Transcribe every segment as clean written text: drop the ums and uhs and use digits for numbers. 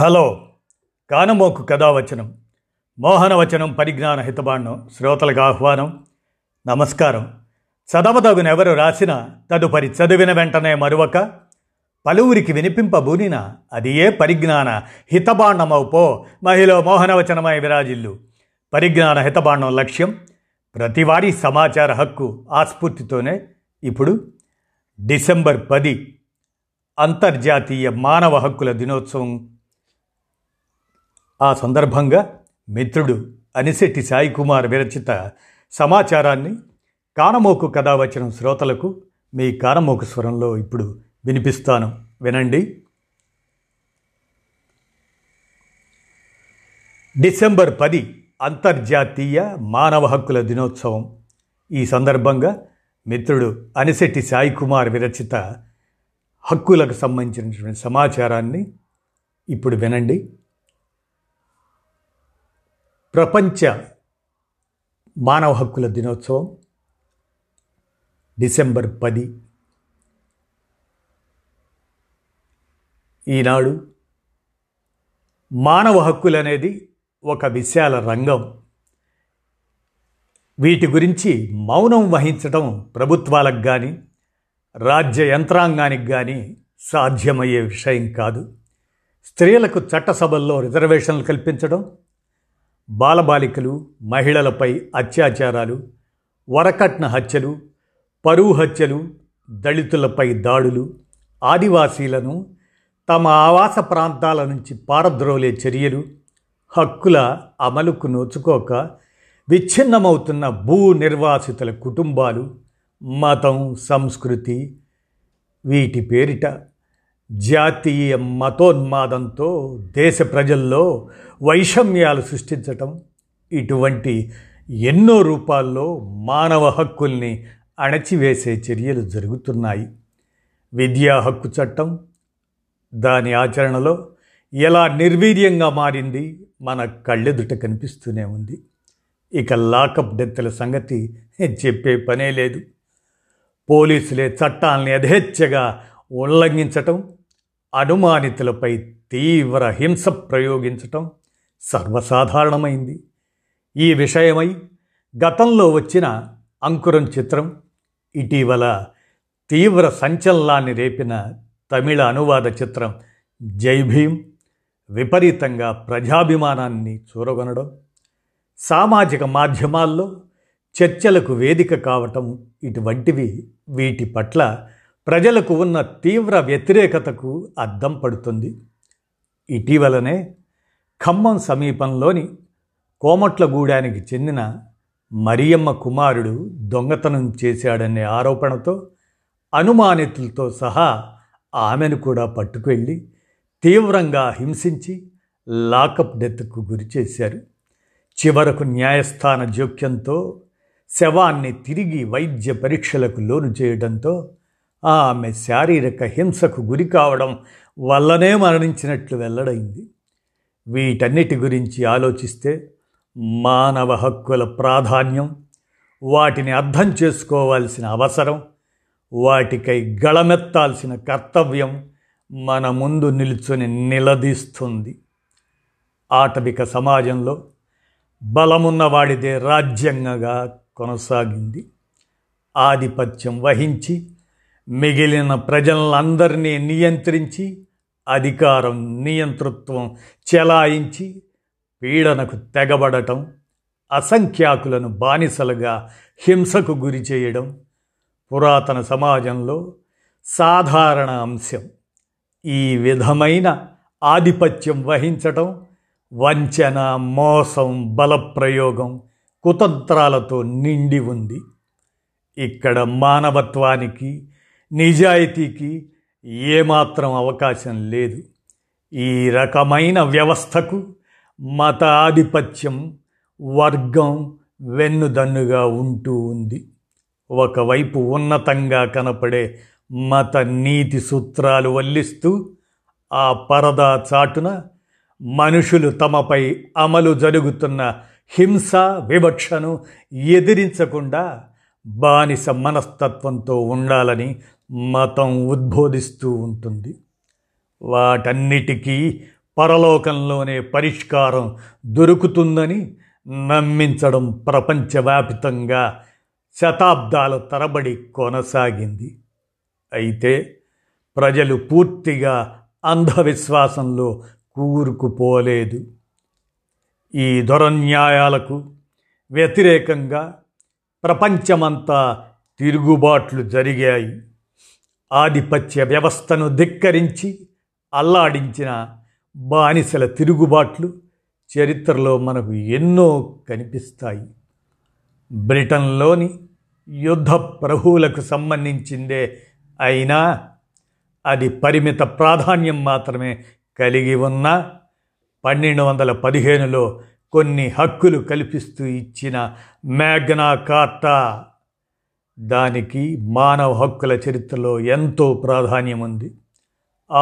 Hello కానమోకు కథావచనం మోహనవచనం పరిజ్ఞాన హితబాణం శ్రోతలకు ఆహ్వానం. నమస్కారం. చదవదగునెవరు రాసిన తదుపరి చదివిన వెంటనే మరొక పలువురికి వినిపింపబూనిన అది ఏ పరిజ్ఞాన హితబాండమవు మహిళ మోహనవచనమై విరాజిల్లు. పరిజ్ఞాన హితబాండం లక్ష్యం ప్రతివారీ సమాచార హక్కు ఆస్ఫూర్తితోనే ఇప్పుడు డిసెంబర్ 10 అంతర్జాతీయ మానవ హక్కుల దినోత్సవం. ఆ సందర్భంగా మిత్రుడు అనిశెట్టి సాయి కుమార్ విరచిత సమాచారాన్ని కానమోకు కథావచనం శ్రోతలకు మీ కానమోకు స్వరంలో ఇప్పుడు వినిపిస్తాను, వినండి. డిసెంబర్ 10 అంతర్జాతీయ మానవ హక్కుల దినోత్సవం. ఈ సందర్భంగా మిత్రుడు అనిశెట్టి సాయి కుమార్ విరచిత హక్కులకు సంబంధించినటువంటి సమాచారాన్ని ఇప్పుడు వినండి. ప్రపంచ మానవ హక్కుల దినోత్సవం డిసెంబర్ 10. ఈనాడు మానవ హక్కులు అనేది ఒక విశాల రంగం. వీటి గురించి మౌనం వహించడం ప్రభుత్వాలకు కానీ రాజ్య యంత్రాంగానికి కానీ సాధ్యమయ్యే విషయం కాదు. స్త్రీలకు చట్టసభల్లో రిజర్వేషన్లు కల్పించడం, బాలబాలికలు మహిళలపై అత్యాచారాలు, వరకట్న హత్యలు, పరువు హత్యలు, దళితులపై దాడులు, ఆదివాసీలను తమ ఆవాస ప్రాంతాల నుంచి పారద్రోలే చర్యలు, హక్కుల అమలుకు నోచుకోక విచ్ఛిన్నమవుతున్న భూ నిర్వాసితుల కుటుంబాలు, మతం, సంస్కృతి, వీటి పేరిట జాతీయ మతోన్మాదంతో దేశ ప్రజల్లో వైషమ్యాలు సృష్టించటం, ఇటువంటి ఎన్నో రూపాల్లో మానవ హక్కుల్ని అణచివేసే చర్యలు జరుగుతున్నాయి. విద్యా హక్కు చట్టం దాని ఆచరణలో ఎలా నిర్వీర్యంగా మారింది మన కళ్ళెదుట కనిపిస్తూనే ఉంది. ఇక లాకప్ డెత్ల సంగతి చెప్పే పనే లేదు. పోలీసులే చట్టాలని యథేచ్ఛగా ఉల్లంఘించటం, అనుమానితులపై తీవ్ర హింస ప్రయోగించటం సర్వసాధారణమైంది. ఈ విషయమై గతంలో వచ్చిన అంకురం చిత్రం ఇటీవల తీవ్ర సంచలనాన్ని రేపిన తమిళ అనువాద చిత్రం జై భీం విపరీతంగా ప్రజాభిమానాన్ని చూరగొనడం, సామాజిక మాధ్యమాల్లో చర్చలకు వేదిక కావటం, ఇటువంటివి వీటి పట్ల ప్రజలకు ఉన్న తీవ్ర వ్యతిరేకతకు అద్దం పడుతుంది. ఇటీవలనే ఖమ్మం సమీపంలోని కోమట్లగూడానికి చెందిన మరియమ్మ కుమారుడు దొంగతనం చేశాడనే ఆరోపణతో అనుమానితులతో సహా ఆమెను కూడా పట్టుకెళ్ళి తీవ్రంగా హింసించి లాకప్ డెత్కు గురి చేశారు. చివరకు న్యాయస్థాన జోక్యంతో శవాన్ని తిరిగి వైద్య పరీక్షలకు లోను చేయడంతో ఆమె శారీరక హింసకు గురి కావడం వల్లనే మరణించినట్లు వెల్లడైంది. వీటన్నిటి గురించి ఆలోచిస్తే మానవ హక్కుల ప్రాధాన్యం, వాటిని అర్థం చేసుకోవాల్సిన అవసరం, వాటికై గళమెత్తాల్సిన కర్తవ్యం మన ముందు నిల్చుని నిలదీస్తుంది. ఆటవిక సమాజంలో బలమున్నవాడిదే రాజ్యంగా కొనసాగింది. ఆధిపత్యం వహించి మిగిలిన ప్రజలందరినీ నియంత్రించి అధికారం, నియంతృత్వం చెలాయించి పీడనకు తెగబడటం, అసంఖ్యాకులను బానిసలుగా హింసకు గురి చేయడం పురాతన సమాజంలో సాధారణ అంశం. ఈ విధమైన ఆధిపత్యం వహించటం వంచన, మోసం, బలప్రయోగం, కుతంత్రాలతో నిండి ఉంది. ఇక్కడ మానవత్వానికి, నిజాయితీకి ఏమాత్రం అవకాశం లేదు. ఈ రకమైన వ్యవస్థకు మత ఆధిపత్యం, వర్గం వెన్నుదన్నుగా ఉంటూ ఉంది. ఒకవైపు ఉన్నతంగా కనపడే మత నీతి సూత్రాలు వల్లిస్తూ ఆ పరదా చాటున మనుషులు తమపై అమలు జరుగుతున్న హింస, వివక్షను ఎదిరించకుండా బానిస మనస్తత్వంతో ఉండాలని మతం ఉద్బోధిస్తూ ఉంటుంది. వాటన్నిటికీ పరలోకంలోనే పరిష్కారం దొరుకుతుందని నమ్మించడం ప్రపంచవ్యాప్తంగా శతాబ్దాల తరబడి కొనసాగింది. అయితే ప్రజలు పూర్తిగా అంధవిశ్వాసంలో కూరుకుపోలేదు. ఈ దురన్యాయాలకు వ్యతిరేకంగా ప్రపంచమంతా తిరుగుబాట్లు జరిగాయి. ఆధిపత్య వ్యవస్థను ధిక్కరించి అల్లాడించిన బానిసల తిరుగుబాట్లు చరిత్రలో మనకు ఎన్నో కనిపిస్తాయి. బ్రిటన్లోని యుద్ధ ప్రభువులకు సంబంధించిందే అయినా అది పరిమిత ప్రాధాన్యం మాత్రమే కలిగి ఉన్న 1215లో కొన్ని హక్కులు కల్పిస్తూ ఇచ్చిన మ్యాగ్నా కార్టా దానికి మానవ హక్కుల చరిత్రలో ఎంతో ప్రాధాన్యం ఉంది.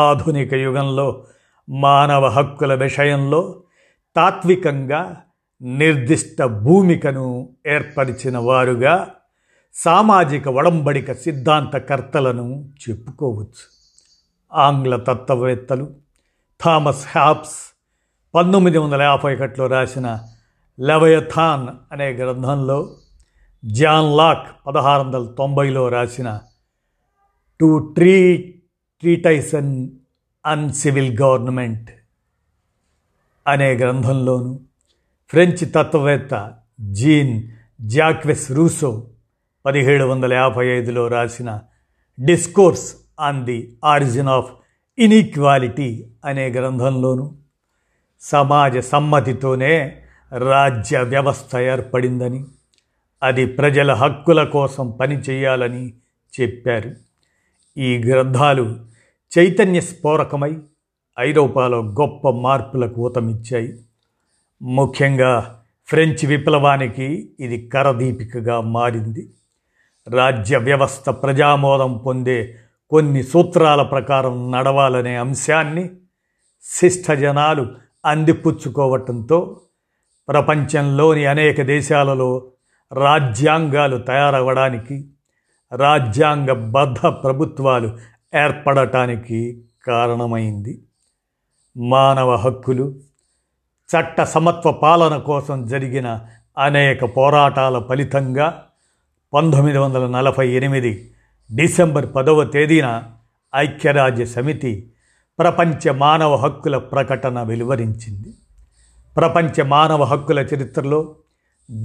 ఆధునిక యుగంలో మానవ హక్కుల విషయంలో తాత్వికంగా నిర్దిష్ట భూమికను ఏర్పరిచిన వారుగా సామాజిక ఒడంబడిక సిద్ధాంతకర్తలను చెప్పుకోవచ్చు. ఆంగ్ల తత్వవేత్తలు థామస్ హాబ్స్ 1951లో రాసిన లెవియాథాన్ అనే గ్రంథంలో, జాన్ లాక్ 1690లో రాసిన టు ట్రీటైస్ అన్ అన్సివిల్ గవర్నమెంట్ అనే గ్రంథంలోను, ఫ్రెంచ్ తత్వవేత్త జీన్ జాక్వెస్ రూసో 1755లో రాసిన discourse on the origin of inequality అనే గ్రంథంలోను సమాజ సమ్మతితోనే రాజ్య వ్యవస్థ ఏర్పడిందని, అది ప్రజల హక్కుల కోసం పనిచేయాలని చెప్పారు. ఈ గ్రంథాలు చైతన్య స్ఫోరకమై ఐరోపాలో గొప్ప మార్పులకు ఊతమిచ్చాయి. ముఖ్యంగా ఫ్రెంచ్ విప్లవానికి ఇది కరదీపికగా మారింది. రాజ్య వ్యవస్థ ప్రజామోదం పొందే కొన్ని సూత్రాల ప్రకారం నడవాలనే అంశాన్ని శిష్టజనాలు అందిపుచ్చుకోవటంతో ప్రపంచంలోని అనేక దేశాలలో రాజ్యాంగాలు తయారవ్వడానికి, రాజ్యాంగబద్ధ ప్రభుత్వాలు ఏర్పడటానికి కారణమైంది. మానవ హక్కులు, చట్ట సమత్వ పాలన కోసం జరిగిన అనేక పోరాటాల ఫలితంగా 1948 డిసెంబర్ 10వ తేదీన ఐక్యరాజ్య సమితి ప్రపంచ మానవ హక్కుల ప్రకటన వెలువరించింది. ప్రపంచ మానవ హక్కుల చరిత్రలో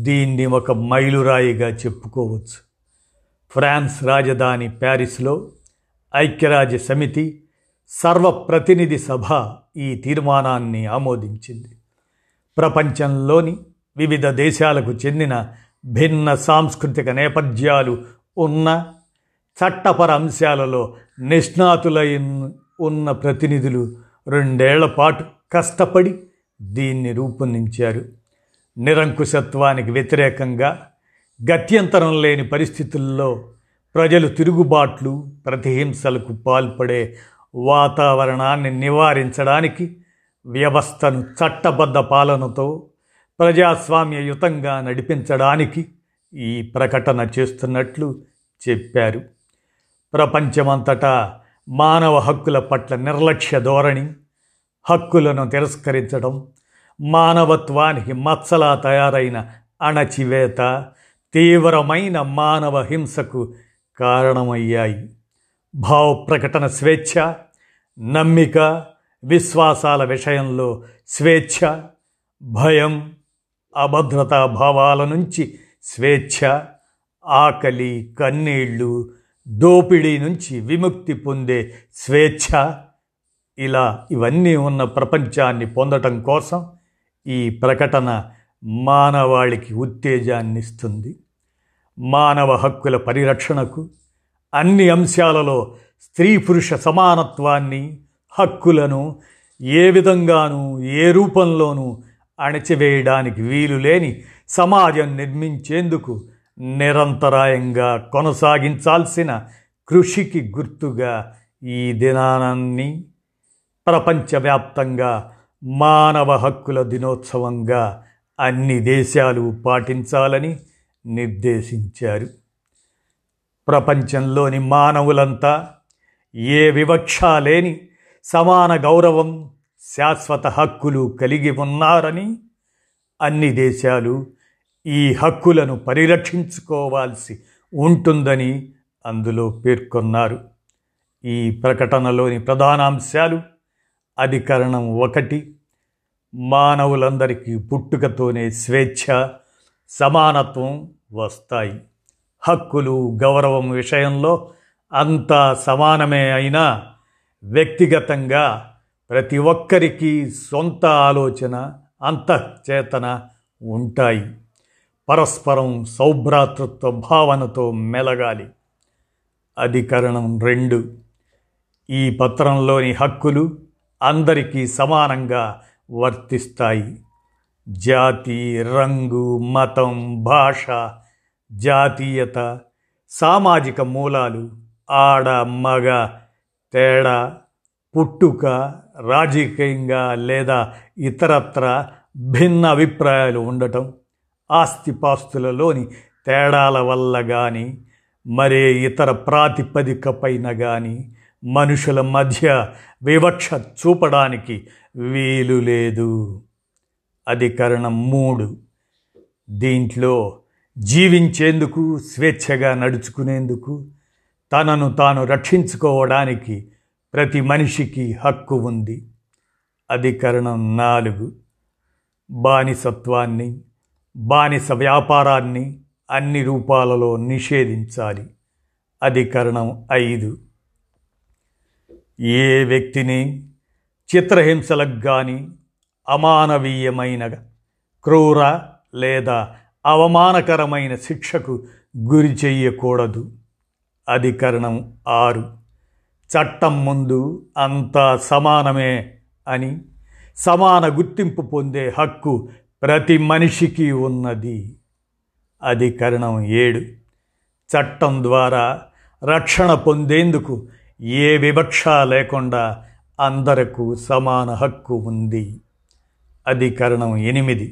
దీన్ని ఒక మైలురాయిగా చెప్పుకోవచ్చు. ఫ్రాన్స్ రాజధాని ప్యారిస్లో ఐక్యరాజ్య సమితి సర్వప్రతినిధి సభ ఈ తీర్మానాన్ని ఆమోదించింది. ప్రపంచంలోని వివిధ దేశాలకు చెందిన భిన్న సాంస్కృతిక నేపథ్యాలు ఉన్న, చట్టపర అంశాలలో నిష్ణాతులై ఉన్న ప్రతినిధులు 2 ఏళ్ల పాటు కష్టపడి దీన్ని రూపొందించారు. నిరంకుశత్వానికి వ్యతిరేకంగా గత్యంతరం లేని పరిస్థితుల్లో ప్రజలు తిరుగుబాట్లు, ప్రతిహింసలకు పాల్పడే వాతావరణాన్ని నివారించడానికి వ్యవస్థను చట్టబద్ధ పాలనతో ప్రజాస్వామ్యయుతంగా నడిపించడానికి ఈ ప్రకటన చేస్తున్నట్లు చెప్పారు. ప్రపంచమంతటా మానవ హక్కుల పట్ల నిర్లక్ష్య ధోరణి, హక్కులను తిరస్కరించడం, మానవత్వానికి మచ్చలా తయారైన అణచివేత, తీవ్రమైన మానవ హింసకు కారణమయ్యాయి. భావ ప్రకటన స్వేచ్ఛ, నమ్మిక విశ్వాసాల విషయంలో స్వేచ్ఛ, భయం, అభద్రతా భావాల నుంచి స్వేచ్ఛ, ఆకలి, కన్నీళ్ళు, దోపిడీ నుంచి విముక్తి పొందే స్వేచ్ఛ, ఇలా ఇవన్నీ ఉన్న ప్రపంచాన్ని పొందటం కోసం ఈ ప్రకటన మానవాళికి ఉత్తేజాన్నిస్తుంది. మానవ హక్కుల పరిరక్షణకు అన్ని అంశాలలో స్త్రీ పురుష సమానత్వాన్ని, హక్కులను ఏ విధంగానూ ఏ రూపంలోనూ అణచివేయడానికి వీలులేని సమాజం నిర్మించేందుకు నిరంతరాయంగా కొనసాగించాల్సిన కృషికి గుర్తుగా ఈ దినాన్ని ప్రపంచవ్యాప్తంగా మానవ హక్కుల దినోత్సవంగా అన్ని దేశాలు పాటించాలని నిర్దేశించారు. ప్రపంచంలోని మానవులంతా ఏ వివక్ష లేని సమాన గౌరవం, శాశ్వత హక్కులు కలిగి ఉన్నారని, అన్ని దేశాలు ఈ హక్కులను పరిరక్షించుకోవాల్సి ఉంటుందని అందులో పేర్కొన్నారు. ఈ ప్రకటనలోని ప్రధానాంశాలు: అధికరణం 1, మానవులందరికీ పుట్టుకతోనే స్వేచ్ఛ, సమానత్వం వస్తాయి. హక్కులు, గౌరవం విషయంలో అంతా సమానమే అయినా వ్యక్తిగతంగా ప్రతి ఒక్కరికి సొంత ఆలోచన, అంతఃచేతన ఉంటాయి. పరస్పరం సౌభ్రాతృత్వ భావనతో మెలగాలి. అధికరణం 2, ఈ పత్రంలోని హక్కులు అందరికీ సమానంగా వర్తిస్తాయి. జాతి, రంగు, మతం, భాష, జాతీయత, సామాజిక మూలాలు, ఆడ మగ తేడా, పుట్టుక, రాజకీయంగా లేదా ఇతరత్ర భిన్న అభిప్రాయాలు ఉండటం, ఆస్తిపాస్తులలోని తేడాల వల్ల కానీ మరే ఇతర ప్రాతిపదికపైన కానీ మనుషుల మధ్య వివక్ష చూపడానికి వీలు లేదు. అధికరణం 3, దీంట్లో జీవించేందుకు, స్వేచ్ఛగా నడుచుకునేందుకు, తనను తాను రక్షించుకోవడానికి ప్రతి మనిషికి హక్కు ఉంది. అధికరణం 4, బానిసత్వాన్ని, బానిస వ్యాపారాన్ని అన్ని రూపాలలో నిషేధించాలి. అధికరణం 5, ఏ వ్యక్తిని చిత్రహింసలకు కానీ, అమానవీయమైన, క్రూర లేదా అవమానకరమైన శిక్షకు గురి చేయకూడదు. అధికరణం 6, చట్టం ముందు అంతా సమానమే అని, సమాన గుర్తింపు పొందే హక్కు ప్రతి మనిషికి ఉన్నది. అధికరణం 7, చట్టం ద్వారా రక్షణ పొందేందుకు ఏ వివక్ష లేకుండా అందరకు సమాన హక్కు ఉంది. అధికరణం 8,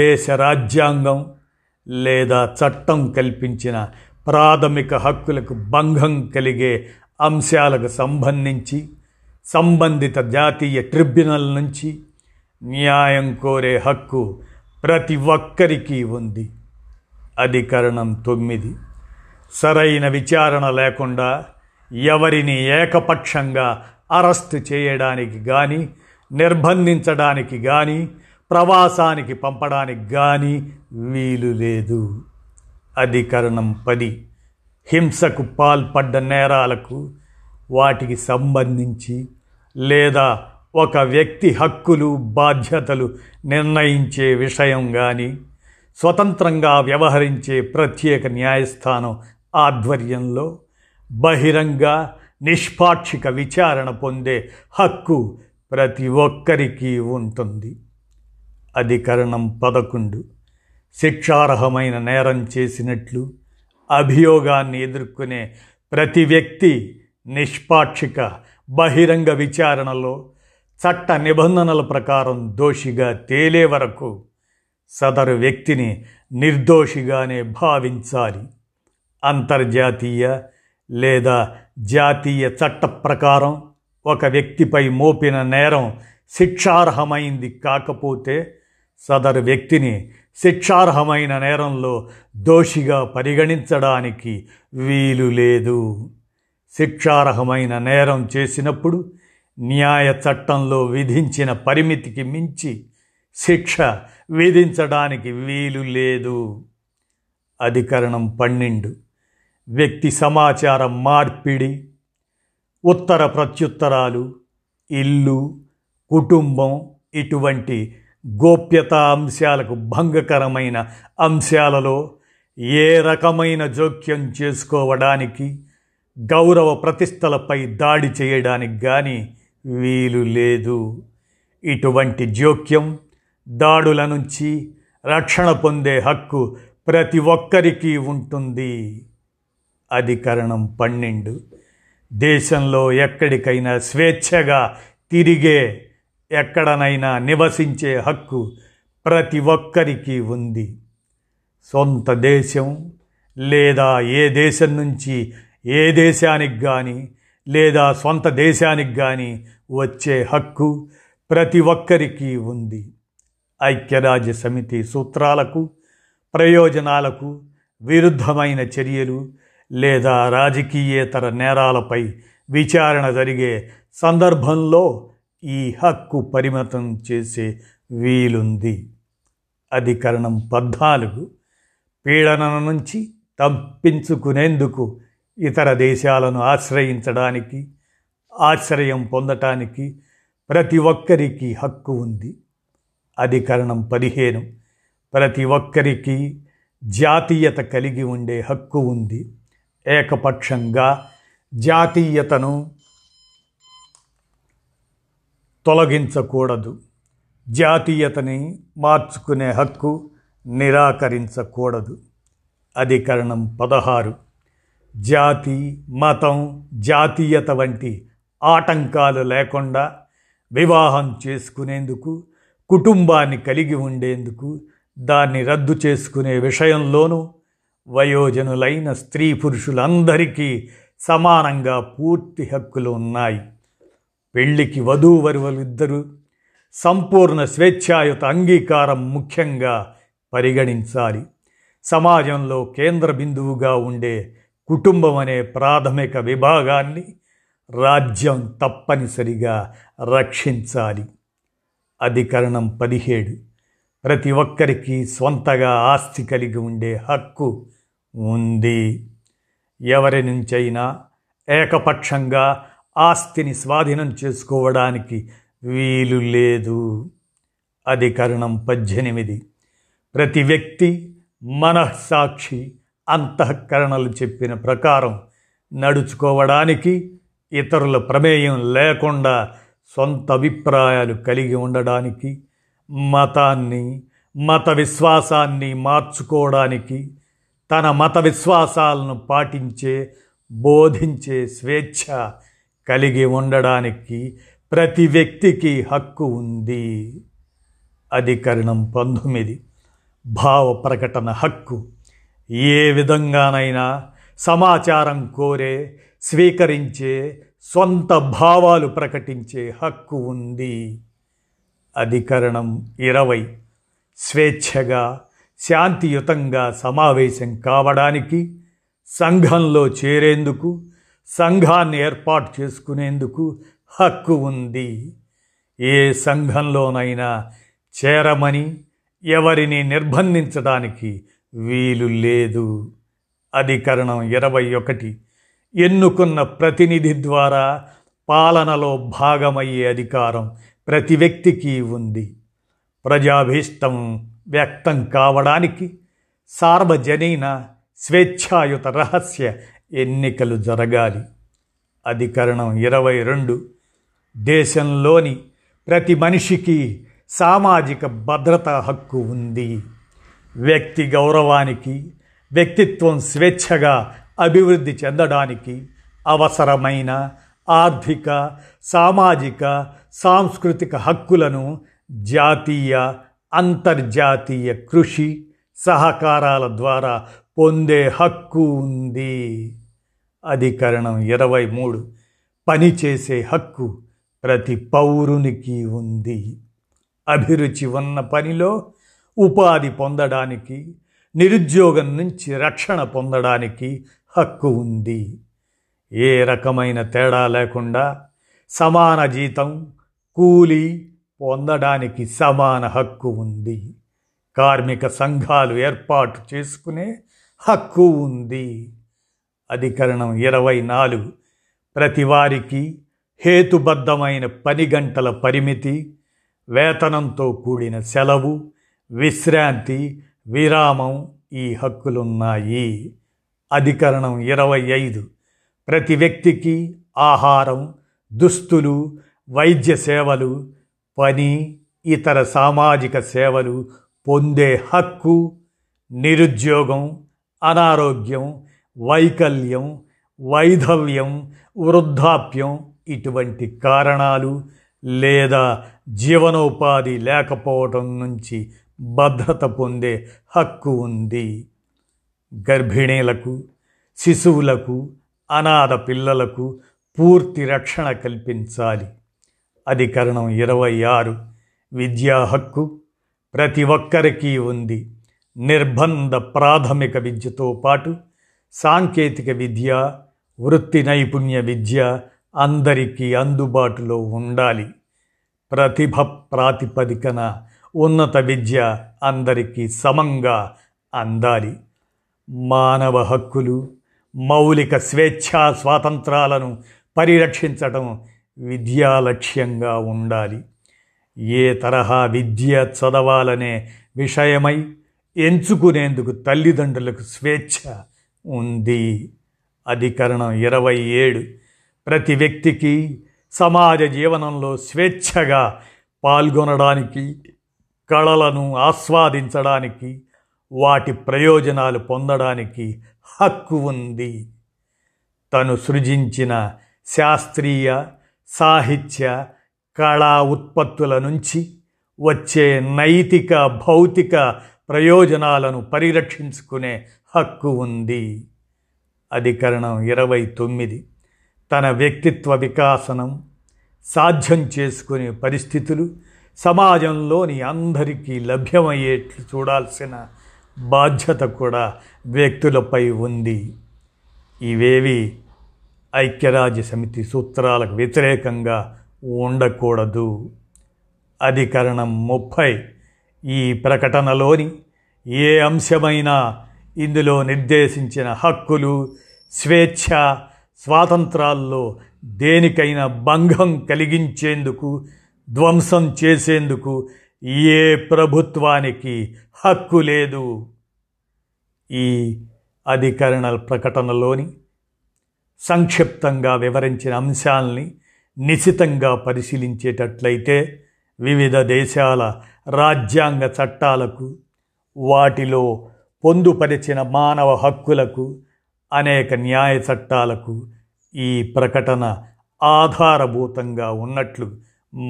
దేశ రాజ్యాంగం లేదా చట్టం కల్పించిన ప్రాథమిక హక్కులకు భంగం కలిగే అంశాలకు సంబంధించి సంబంధిత జాతీయ ట్రిబ్యునల్ నుంచి న్యాయం కోరే హక్కు ప్రతి ఒక్కరికి ఉంది. అధికరణం 9, సరైన విచారణ లేకుండా ఎవరిని ఏకపక్షంగా అరెస్టు చేయడానికి కానీ, నిర్బంధించడానికి కానీ, ప్రవాసానికి పంపడానికి కానీ వీలు లేదు. అధికరణం 10, హింసకు పాల్పడ్డ నేరాలకు, వాటికి సంబంధించి లేదా ఒక వ్యక్తి హక్కులు, బాధ్యతలు నిర్ణయించే విషయం కానీ స్వతంత్రంగా వ్యవహరించే ప్రత్యేక న్యాయస్థానం ఆధ్వర్యంలో బహిరంగ, నిష్పాక్షిక విచారణ పొందే హక్కు ప్రతి ఒక్కరికి ఉంటుంది. అధికరణం 11, శిక్షార్హమైన నేరం చేసినట్లు అభియోగాన్ని ఎదుర్కొనే ప్రతి వ్యక్తి నిష్పాక్షిక బహిరంగ విచారణలో చట్ట నిబంధనల ప్రకారం దోషిగా తేలే వరకు సదరు వ్యక్తిని నిర్దోషిగానే భావించాలి. అంతర్జాతీయ లేదా జాతీయ చట్ట ప్రకారం ఒక వ్యక్తిపై మోపిన నేరం శిక్షార్హమైంది కాకపోతే సదరు వ్యక్తిని శిక్షార్హమైన నేరంలో దోషిగా పరిగణించడానికి వీలు లేదు. శిక్షార్హమైన నేరం చేసినప్పుడు న్యాయ చట్టంలో విధించిన పరిమితికి మించి శిక్ష విధించడానికి వీలు లేదు. అధికరణం 12, వ్యక్తి సమాచార మార్పిడి, ఉత్తర ప్రత్యుత్తరాలు, ఇల్లు, కుటుంబం ఇటువంటి గోప్యతా అంశాలకు భంగకరమైన అంశాలలో ఏ రకమైన జోక్యం చేసుకోవడానికి, గౌరవ ప్రతిష్టలపై దాడి చేయడానికి కానీ వీలు లేదు. ఇటువంటి జోక్యం, దాడుల నుంచి రక్షణ పొందే హక్కు ప్రతి ఒక్కరికి ఉంటుంది. అధికరణం 12, దేశంలో ఎక్కడికైనా స్వేచ్ఛగా తిరిగే, ఎక్కడనైనా నివసించే హక్కు ప్రతి ఒక్కరికి ఉంది. సొంత దేశం లేదా ఏ దేశం నుంచి ఏ దేశానికి కానీ లేదా సొంత దేశానికి కానీ వచ్చే హక్కు ప్రతి ఒక్కరికి ఉంది. ఐక్యరాజ్య సమితి సూత్రాలకు, ప్రయోజనాలకు విరుద్ధమైన చర్యలు లేదా రాజకీయేతర నేరాలపై విచారణ జరిగే సందర్భంలో ఈ హక్కు పరిమితం చేసే వీలుంది. అధికరణం 14 పీడన నుంచి తప్పించుకునేందుకు ఇతర దేశాలను ఆశ్రయించడానికి, ఆశ్రయం పొందటానికి ప్రతి ఒక్కరికి హక్కు ఉంది. అధికరణం 15 ప్రతి ఒక్కరికి జాతీయత కలిగి ఉండే హక్కు ఉంది. ఏకపక్షంగా జాతీయతను తొలగించకూడదు. జాతీయతని మార్చుకునే హక్కు నిరాకరించకూడదు. అధికరణం 16 జాతి, మతం, జాతీయత వంటి ఆటంకాలు లేకుండా వివాహం చేసుకునేందుకు, కుటుంబాన్ని కలిగి ఉండేందుకు, దాన్ని రద్దు చేసుకునే విషయంలోనూ వయోజనులైన స్త్రీ పురుషులందరికీ సమానంగా పూర్తి హక్కులు ఉన్నాయి. పెళ్లికి వధూవరులిద్దరూ సంపూర్ణ స్వేచ్ఛాయుత అంగీకారం ముఖ్యంగా పరిగణించాలి. సమాజంలో కేంద్ర బిందువుగా ఉండే కుటుంబం అనే ప్రాథమిక విభాగాన్ని రాజ్యం తప్పనిసరిగా రక్షించాలి. అధికరణం 17 ప్రతి ఒక్కరికి స్వంతగా ఆస్తి కలిగి ఉండే హక్కు ఉంది. ఎవరి నుంచైనా ఏకపక్షంగా ఆస్తిని స్వాధీనం చేసుకోవడానికి వీలు లేదు. అధికరణం 18 ప్రతి వ్యక్తి మనఃసాక్షి అంతఃకరణలు చెప్పిన ప్రకారం నడుచుకోవడానికి, ఇతరుల ప్రమేయం లేకుండా సొంత అభిప్రాయాలు కలిగి ఉండడానికి, మతాన్ని, మత విశ్వాసాన్ని మార్చుకోవడానికి, తన మత విశ్వాసాలను పాటించే, బోధించే స్వేచ్ఛ కలిగి ఉండడానికి ప్రతి వ్యక్తికి హక్కు ఉంది. అధికరణం 19 భావ ప్రకటన హక్కు. ఏ విధంగానైనా సమాచారం కోరే, స్వీకరించే, సొంత భావాలు ప్రకటించే హక్కు ఉంది. అధికరణం 20 స్వేచ్ఛగా, శాంతియుతంగా సమావేశం కావడానికి, సంఘంలో చేరేందుకు, సంఘాన్ని ఏర్పాటు చేసుకునేందుకు హక్కు ఉంది. ఏ సంఘంలోనైనా చేరమని ఎవరిని నిర్బంధించడానికి వీలు లేదు. అధికరణం 21 ఎన్నుకున్న ప్రతినిధి ద్వారా పాలనలో భాగమయ్యే అధికారం ప్రతి వ్యక్తికి ఉంది. ప్రజాభీష్టం వ్యక్తం కావడానికి సార్వజనీన, స్వేచ్ఛాయుత, రహస్య ఎన్నికలు జరగాలి. అధికరణం 22 దేశంలోని ప్రతి మనిషికి సామాజిక భద్రత హక్కు ఉంది. వ్యక్తి గౌరవానికి, వ్యక్తిత్వం స్వేచ్ఛగా అభివృద్ధి చెందడానికి అవసరమైన ఆర్థిక, సామాజిక, సాంస్కృతిక హక్కులను జాతీయ, అంతర్జాతీయ కృషి సహకారాల ద్వారా పొందే హక్కు ఉంది. అధికరణం 23 పనిచేసే హక్కు ప్రతి పౌరునికి ఉంది. అభిరుచి ఉన్న పనిలో ఉపాధి పొందడానికి, నిరుద్యోగం నుంచి రక్షణ పొందడానికి హక్కు ఉంది. ఏ రకమైన తేడా లేకుండా సమాన జీతం, కూలీ పొందడానికి సమాన హక్కు ఉంది. కార్మిక సంఘాలు ఏర్పాటు చేసుకునే హక్కు ఉంది. అధికరణం 24 ప్రతి వారికి హేతుబద్ధమైన పని గంటల పరిమితి, వేతనంతో కూడిన సెలవు, విశ్రాంతి, విరామం ఈ హక్కులున్నాయి. అధికరణం 25 ప్రతి వ్యక్తికి ఆహారం, దుస్తులు, వైద్య సేవలు, పని, ఇతర సామాజిక సేవలు పొందే హక్కు. నిరుద్యోగం, అనారోగ్యం, వైకల్యం, వైధవ్యం, వృద్ధాప్యం ఇటువంటి కారణాలు లేదా జీవనోపాధి లేకపోవటం నుంచి భద్రత పొందే హక్కు ఉంది. గర్భిణీలకు, శిశువులకు, అనాథ పిల్లలకు పూర్తి రక్షణ కల్పించాలి. అధికరణం 26 విద్యా హక్కు ప్రతి ఒక్కరికీ ఉంది. నిర్బంధ ప్రాథమిక విద్యతో పాటు సాంకేతిక విద్య, వృత్తి నైపుణ్య విద్య అందరికీ అందుబాటులో ఉండాలి. ప్రతిభ ప్రాతిపదికన ఉన్నత విద్య అందరికీ సమంగా అందాలి. మానవ హక్కులు, మౌలిక స్వేచ్ఛా స్వాతంత్రాలను పరిరక్షించడం విద్యా లక్ష్యంగా ఉండాలి. ఏ తరహా విద్య చదవాలనే విషయమై ఎంచుకునేందుకు తల్లిదండ్రులకు స్వేచ్ఛ ఉంది. అధికరణం 27 ప్రతి వ్యక్తికి సమాజ జీవనంలో స్వేచ్ఛగా పాల్గొనడానికి, కళలను ఆస్వాదించడానికి, వాటి ప్రయోజనాలు పొందడానికి హక్కు ఉంది. తను సృజించిన శాస్త్రీయ, సాహిత్య, కళా ఉత్పత్తుల నుంచి వచ్చే నైతిక, భౌతిక ప్రయోజనాలను పరిరక్షించుకునే హక్కు ఉంది. అధికరణం 29 తన వ్యక్తిత్వ వికాసనం సాధ్యం చేసుకునే పరిస్థితులు సమాజంలోని అందరికీ లభ్యమయ్యేట్లు చూడాల్సిన బాధ్యత కూడా వ్యక్తులపై ఉంది. ఇవేవి ఐక్యరాజ్య సమితి సూత్రాలకు వ్యతిరేకంగా ఉండకూడదు. అధికరణం 30 ఈ ప్రకటనలోని ఏ అంశమైనా ఇందులో నిర్దేశించిన హక్కులు, స్వేచ్ఛ, స్వాతంత్రాల్లో దేనికైనా భంగం కలిగించేందుకు, ధ్వంసం చేసేందుకు ఏ ప్రభుత్వానికి హక్కు లేదు. ఈ అధికరణ ప్రకటనలోని సంక్షిప్తంగా వివరించిన అంశాలని నిశితంగా పరిశీలించేటట్లయితే వివిధ దేశాల రాజ్యాంగ చట్టాలకు, వాటిలో పొందుపరిచిన మానవ హక్కులకు, అనేక న్యాయ చట్టాలకు ఈ ప్రకటన ఆధారభూతంగా ఉన్నట్లు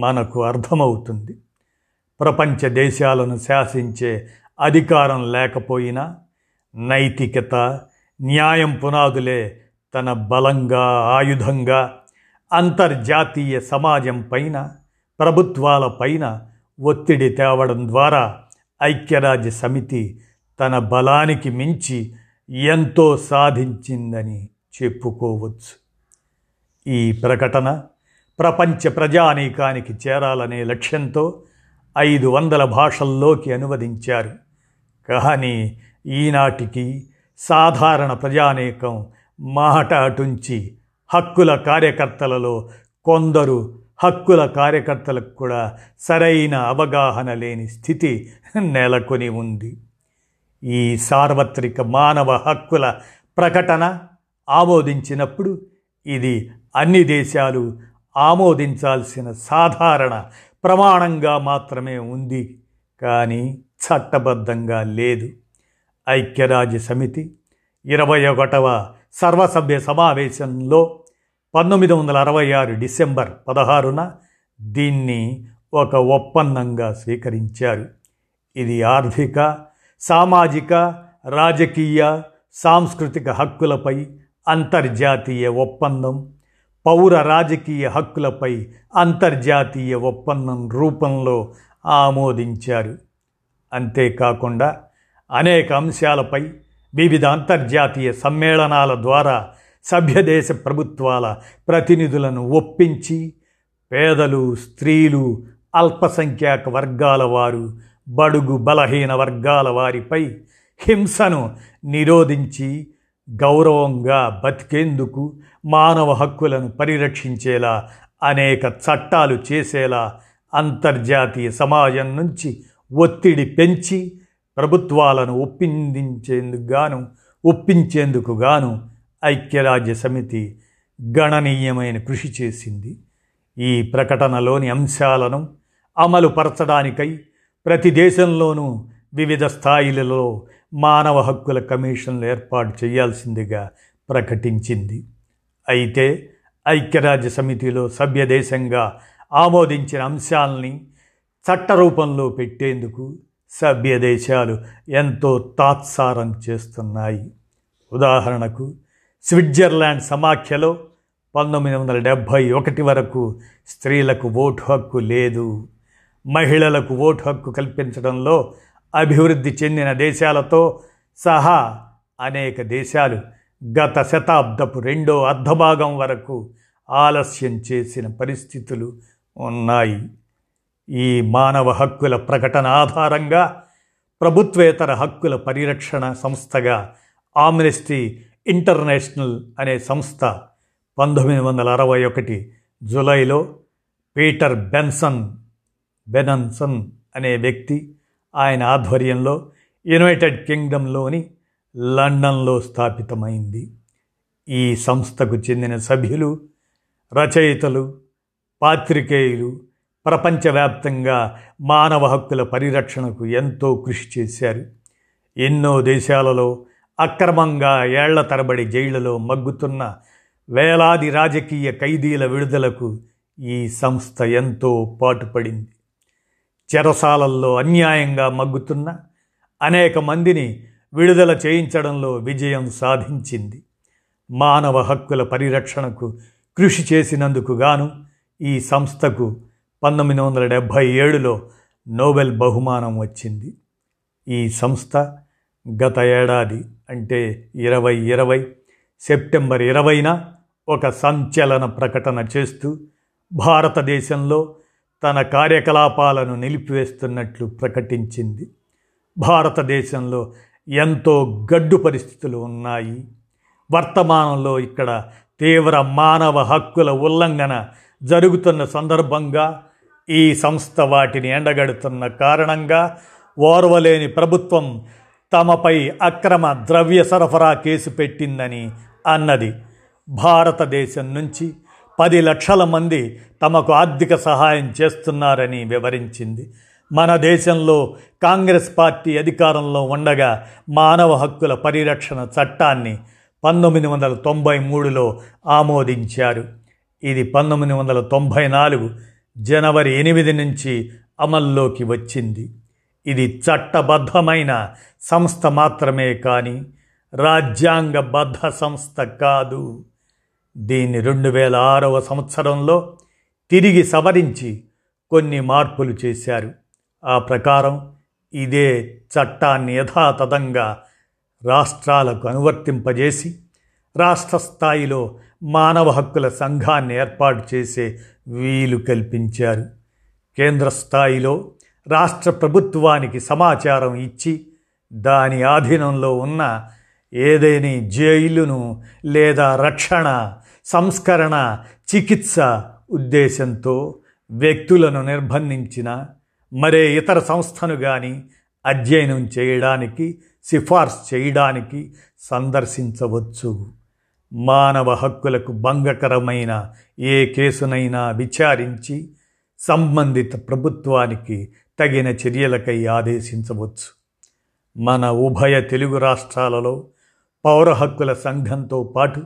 మనకు అర్థమవుతుంది. ప్రపంచ దేశాలను శాసించే అధికారం లేకపోయినా నైతికత, న్యాయం పునాదులే తన బలంగా, ఆయుధంగా అంతర్జాతీయ సమాజం పైన, ప్రభుత్వాల పైన ఒత్తిడి తేవడం ద్వారా ఐక్యరాజ్య సమితి తన బలానికి మించి ఎంతో సాధించిందని చెప్పుకోవచ్చు. ఈ ప్రకటన ప్రపంచ ప్రజానీకానికి చేరాలనే లక్ష్యంతో 500 భాషల్లోకి అనువదించారు. కానీ ఈనాటికి సాధారణ ప్రజానీకం మాట అటుంచి హక్కుల కార్యకర్తలలో కొందరు హక్కుల కార్యకర్తలకు కూడా సరైన అవగాహన లేని స్థితి నెలకొని ఉంది. ఈ సార్వత్రిక మానవ హక్కుల ప్రకటన ఆమోదించినప్పుడు ఇది అన్ని దేశాలు ఆమోదించాల్సిన సాధారణ ప్రమాణంగా మాత్రమే ఉంది, కానీ చట్టబద్ధంగా లేదు. ఐక్యరాజ్య సమితి 21వ సర్వసభ్య సమావేశంలో 1966 డిసెంబర్ 16న దీన్ని ఒక ఒప్పందంగా స్వీకరించారు. ఇది ఆర్థిక, సామాజిక, రాజకీయ, సాంస్కృతిక హక్కులపై అంతర్జాతీయ ఒప్పందం, పౌర రాజకీయ హక్కులపై అంతర్జాతీయ ఒప్పందం రూపంలో ఆమోదించారు. అంతేకాకుండా అనేక అంశాలపై వివిధ అంతర్జాతీయ సమ్మేళనాల ద్వారా సభ్యదేశ ప్రభుత్వాల ప్రతినిధులను ఒప్పించి పేదలు, స్త్రీలు, అల్పసంఖ్యాక వర్గాల వారు, బడుగు బలహీన వర్గాల వారిపై హింసను నిరోధించి గౌరవంగా బతికేందుకు, మానవ హక్కులను పరిరక్షించేలా అనేక చట్టాలు చేసేలా అంతర్జాతీయ సమాజం నుంచి ఒత్తిడి పెంచి ప్రభుత్వాలను ఒప్పించేందుకు గాను ఐక్యరాజ్య సమితి గణనీయమైన కృషి చేసింది. ఈ ప్రకటనలోని అంశాలను అమలు పరచడానికై ప్రతి దేశంలోనూ వివిధ స్థాయిలలో మానవ హక్కుల కమిషన్లు ఏర్పాటు చేయాల్సిందిగా ప్రకటించింది. అయితే ఐక్యరాజ్య సమితిలో సభ్యదేశంగా ఆమోదించిన అంశాలని చట్టరూపంలో పెట్టేందుకు సభ్యదేశాలు ఎంతో తాత్సారం చేస్తున్నాయి. ఉదాహరణకు స్విట్జర్లాండ్ సమాఖ్యలో 1971 వరకు స్త్రీలకు ఓటు హక్కు లేదు. మహిళలకు ఓటు హక్కు కల్పించడంలో అభివృద్ధి చెందిన దేశాలతో సహా అనేక దేశాలు గత శతాబ్దపు రెండో అర్ధభాగం వరకు ఆలస్యం చేసిన పరిస్థితులు ఉన్నాయి. ఈ మానవ హక్కుల ప్రకటన ఆధారంగా ప్రభుత్వేతర హక్కుల పరిరక్షణ సంస్థగా ఆమ్నెస్టీ ఇంటర్నేషనల్ అనే సంస్థ 1961 జూలైలో పీటర్ బెనన్సన్ అనే వ్యక్తి ఆయన ఆధ్వర్యంలో యునైటెడ్ కింగ్డమ్లోని లండన్లో స్థాపితమైంది. ఈ సంస్థకు చెందిన సభ్యులు, రచయితలు, పాత్రికేయులు ప్రపంచవ్యాప్తంగా మానవ హక్కుల పరిరక్షణకు ఎంతో కృషి చేశారు. ఎన్నో దేశాలలో అక్రమంగా ఏళ్ల తరబడి జైళ్లలో మగ్గుతున్న వేలాది రాజకీయ ఖైదీల విడుదలకు ఈ సంస్థ ఎంతో పాటుపడింది. చెరసాలల్లో అన్యాయంగా మగ్గుతున్న అనేక మందిని విడుదల చేయించడంలో విజయం సాధించింది. మానవ హక్కుల పరిరక్షణకు కృషి చేసినందుకు గాను ఈ సంస్థకు 1977లో నోబెల్ బహుమానం వచ్చింది. ఈ సంస్థ గత ఏడాది అంటే 2020 సెప్టెంబర్ 20న ఒక సంచలన ప్రకటన చేస్తూ భారతదేశంలో తన కార్యకలాపాలను నిలిపివేస్తున్నట్లు ప్రకటించింది. భారతదేశంలో ఎంతో గడ్డు పరిస్థితులు ఉన్నాయి. వర్తమానంలో ఇక్కడ తీవ్ర మానవ హక్కుల ఉల్లంఘన జరుగుతున్న సందర్భంగా ఈ సంస్థ వాటిని ఎండగడుతున్న కారణంగా ఓర్వలేని ప్రభుత్వం తమపై అక్రమ ద్రవ్య సరఫరా కేసు పెట్టిందని అన్నది. భారతదేశం నుంచి 10 లక్షల మంది తమకు ఆర్థిక సహాయం చేస్తున్నారని వివరించింది. మన దేశంలో కాంగ్రెస్ పార్టీ అధికారంలో ఉండగా మానవ హక్కుల పరిరక్షణ చట్టాన్ని 1993లో ఆమోదించారు. ఇది 1994 జనవరి 8 నుంచి అమల్లోకి వచ్చింది. ఇది చట్టబద్ధమైన సంస్థ మాత్రమే కానీ రాజ్యాంగబద్ధ సంస్థ కాదు. దీన్ని 2006వ సంవత్సరంలో తిరిగి సవరించి కొన్ని మార్పులు చేశారు. ఆ ప్రకారం ఇదే చట్టాన్ని యథాతథంగా రాష్ట్రాలకు అనువర్తింపజేసి రాష్ట్ర స్థాయిలో మానవ హక్కుల సంఘాన్ని ఏర్పాటు చేసే వీలు కల్పించారు. కేంద్ర స్థాయిలో రాష్ట్ర ప్రభుత్వానికి సమాచారం ఇచ్చి దాని ఆధీనంలో ఉన్న ఏదైనా జైలును లేదా రక్షణ, సంస్కరణ, చికిత్స ఉద్దేశంతో వ్యక్తులను నిర్బంధించిన మరే ఇతర సంస్థను కానీ అధ్యయనం చేయడానికి, సిఫార్సు చేయడానికి సందర్శించవచ్చు. మానవ హక్కులకు భంగకరమైన ఏ కేసునైనా విచారించి సంబంధిత ప్రభుత్వానికి తగిన చర్యలకై ఆదేశించవచ్చు. మన ఉభయ తెలుగు రాష్ట్రాలలో పౌర హక్కుల సంఘంతో పాటు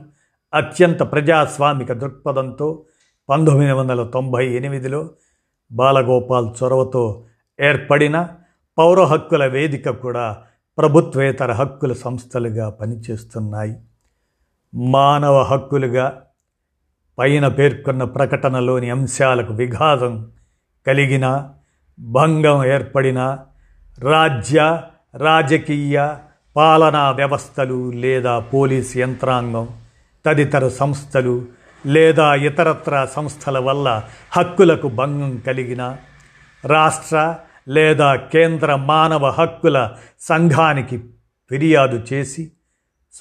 అత్యంత ప్రజాస్వామిక దృక్పథంతో 1998లో బాలగోపాల్ చొరవతో ఏర్పడిన పౌర హక్కుల వేదిక కూడా ప్రభుత్వేతర హక్కుల సంస్థలుగా పనిచేస్తున్నాయి. మానవ హక్కులుగా పైన పేర్కొన్న ప్రకటనలోని అంశాలకు విఘాతం కలిగిన, భంగం ఏర్పడిన రాజ్య, రాజకీయ, పాలనా వ్యవస్థలు లేదా పోలీస్ యంత్రాంగం, తదితర సంస్థలు లేదా ఇతరత్రా సంస్థల వల్ల హక్కులకు భంగం కలిగిన, రాష్ట్ర లేదా కేంద్ర మానవ హక్కుల సంఘానికి ఫిర్యాదు చేసి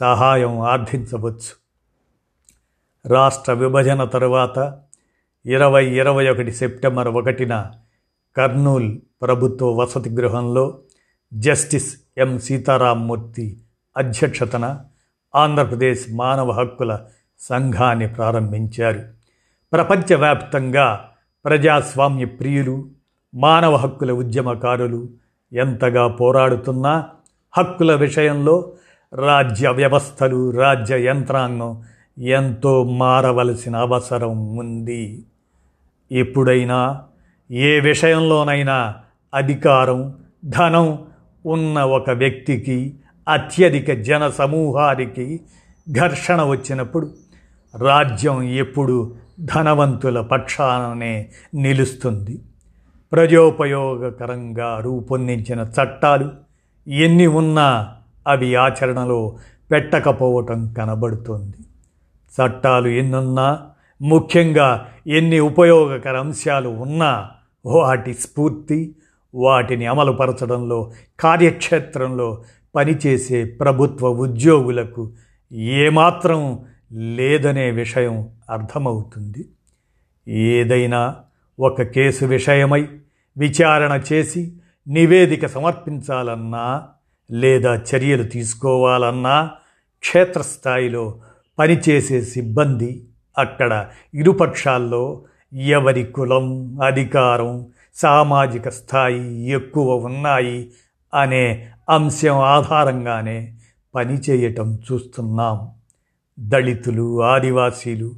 సహాయం ఆర్థించవచ్చు. రాష్ట్ర విభజన తరువాత 2021 సెప్టెంబర్ 1న కర్నూలు ప్రభుత్వ వసతి గృహంలో జస్టిస్ ఎం సీతారామమూర్తి అధ్యక్షతన ఆంధ్రప్రదేశ్ మానవ హక్కుల సంఘాన్ని ప్రారంభించారు. ప్రపంచవ్యాప్తంగా ప్రజాస్వామ్య ప్రియులు, మానవ హక్కుల ఉద్యమకారులు ఎంతగా పోరాడుతున్నా హక్కుల విషయంలో రాజ్య వ్యవస్థలు, రాజ్య యంత్రాంగం ఎంతో మారవలసిన అవసరం ఉంది. ఎప్పుడైనా ఏ విషయంలోనైనా అధికారం, ధనం ఉన్న ఒక వ్యక్తికి, అత్యధిక జన సమూహానికి ఘర్షణ వచ్చినప్పుడు రాజ్యం ఎప్పుడు ధనవంతుల పక్షాననే నిలుస్తుంది. ప్రజోపయోగకరంగా రూపొందించిన చట్టాలు ఎన్ని ఉన్నా అవి ఆచరణలో పెట్టకపోవటం కనబడుతుంది. చట్టాలు ఎన్నున్నా, ముఖ్యంగా ఎన్ని ఉపయోగకర అంశాలు ఉన్నా వాటి స్ఫూర్తి, వాటిని అమలుపరచడంలో, కార్యక్షేత్రంలో పనిచేసే ప్రభుత్వ ఉద్యోగులకు ఏమాత్రం లేదనే విషయం అర్థమవుతుంది. ఏదైనా ఒక కేసు విషయమై విచారణ చేసి నివేదిక సమర్పించాలన్నా లేదా చర్యలు తీసుకోవాలన్నా క్షేత్రస్థాయిలో పనిచేసే సిబ్బంది అక్కడ ఇరుపక్షాల్లో ఎవరి కులం, అధికారం, సామాజిక స్థాయి ఎక్కువ ఉన్నాయి అనే అంశం ఆధారంగానే పనిచేయటం చూస్తున్నాం. దళితులు, ఆదివాసీలు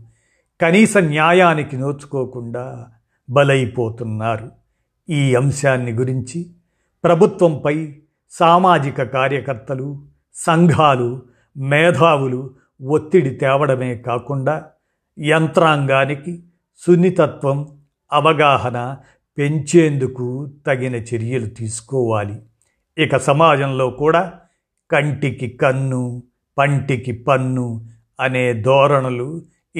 కనీస న్యాయానికి నోచుకోకుండా బలైపోతున్నారు. ఈ అంశాన్ని గురించి ప్రభుత్వంపై సామాజిక కార్యకర్తలు, సంఘాలు, మేధావులు ఒత్తిడి తేవడమే కాకుండా యంత్రాంగానికి సున్నితత్వం, అవగాహన పెంచేందుకు తగిన చర్యలు తీసుకోవాలి. ఇక సమాజంలో కూడా కంటికి కన్ను, పంటికి పన్ను అనే ధోరణులు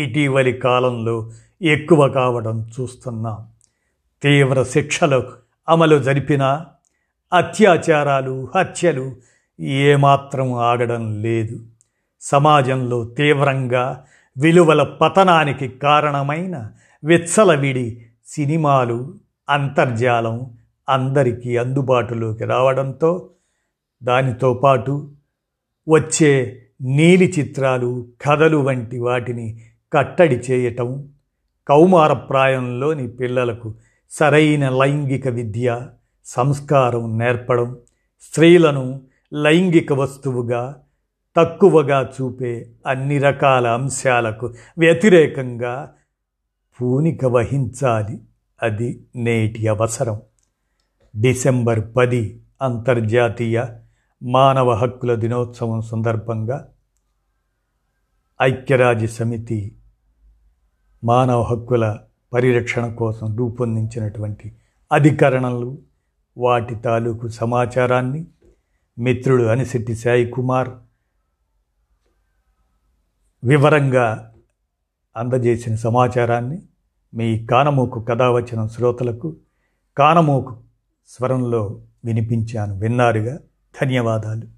ఇటీవలి కాలంలో ఎక్కువ కావడం చూస్తున్నాం. తీవ్ర శిక్షలు అమలు జరిపిన అత్యాచారాలు, హత్యలు ఏమాత్రం ఆగడం లేదు. సమాజంలో తీవ్రంగా విలువల పతనానికి కారణమైన విచ్చలవిడి సినిమాలు, అంతర్జాలం అందరికీ అందుబాటులోకి రావడంతో, దానితో పాటు వచ్చే నీలి చిత్రాలు, కథలు వంటి వాటిని కట్టడి చేయటం, కౌమార ప్రాయంలోని పిల్లలకు సరైన లైంగిక విద్య, సంస్కారం నేర్పడం, స్త్రీలను లైంగిక వస్తువుగా తక్కువగా చూపే అన్ని రకాల అంశాలకు వ్యతిరేకంగా పూనిక వహించాలి. అది నేటి అవసరం. డిసెంబర్ 10 అంతర్జాతీయ మానవ హక్కుల దినోత్సవం సందర్భంగా ఐక్యరాజ్య సమితి మానవ హక్కుల పరిరక్షణ కోసం రూపొందించినటువంటి అధికరణలు, వాటి తాలూకు సమాచారాన్ని మిత్రుడు అనిశెట్టి సాయి కుమార్ వివరంగా అందజేసిన సమాచారాన్ని మీ కానమూకు కథావచనం శ్రోతలకు కానమూకు స్వరంలో వినిపించాను. విన్నారుగా. ధన్యవాదాలు.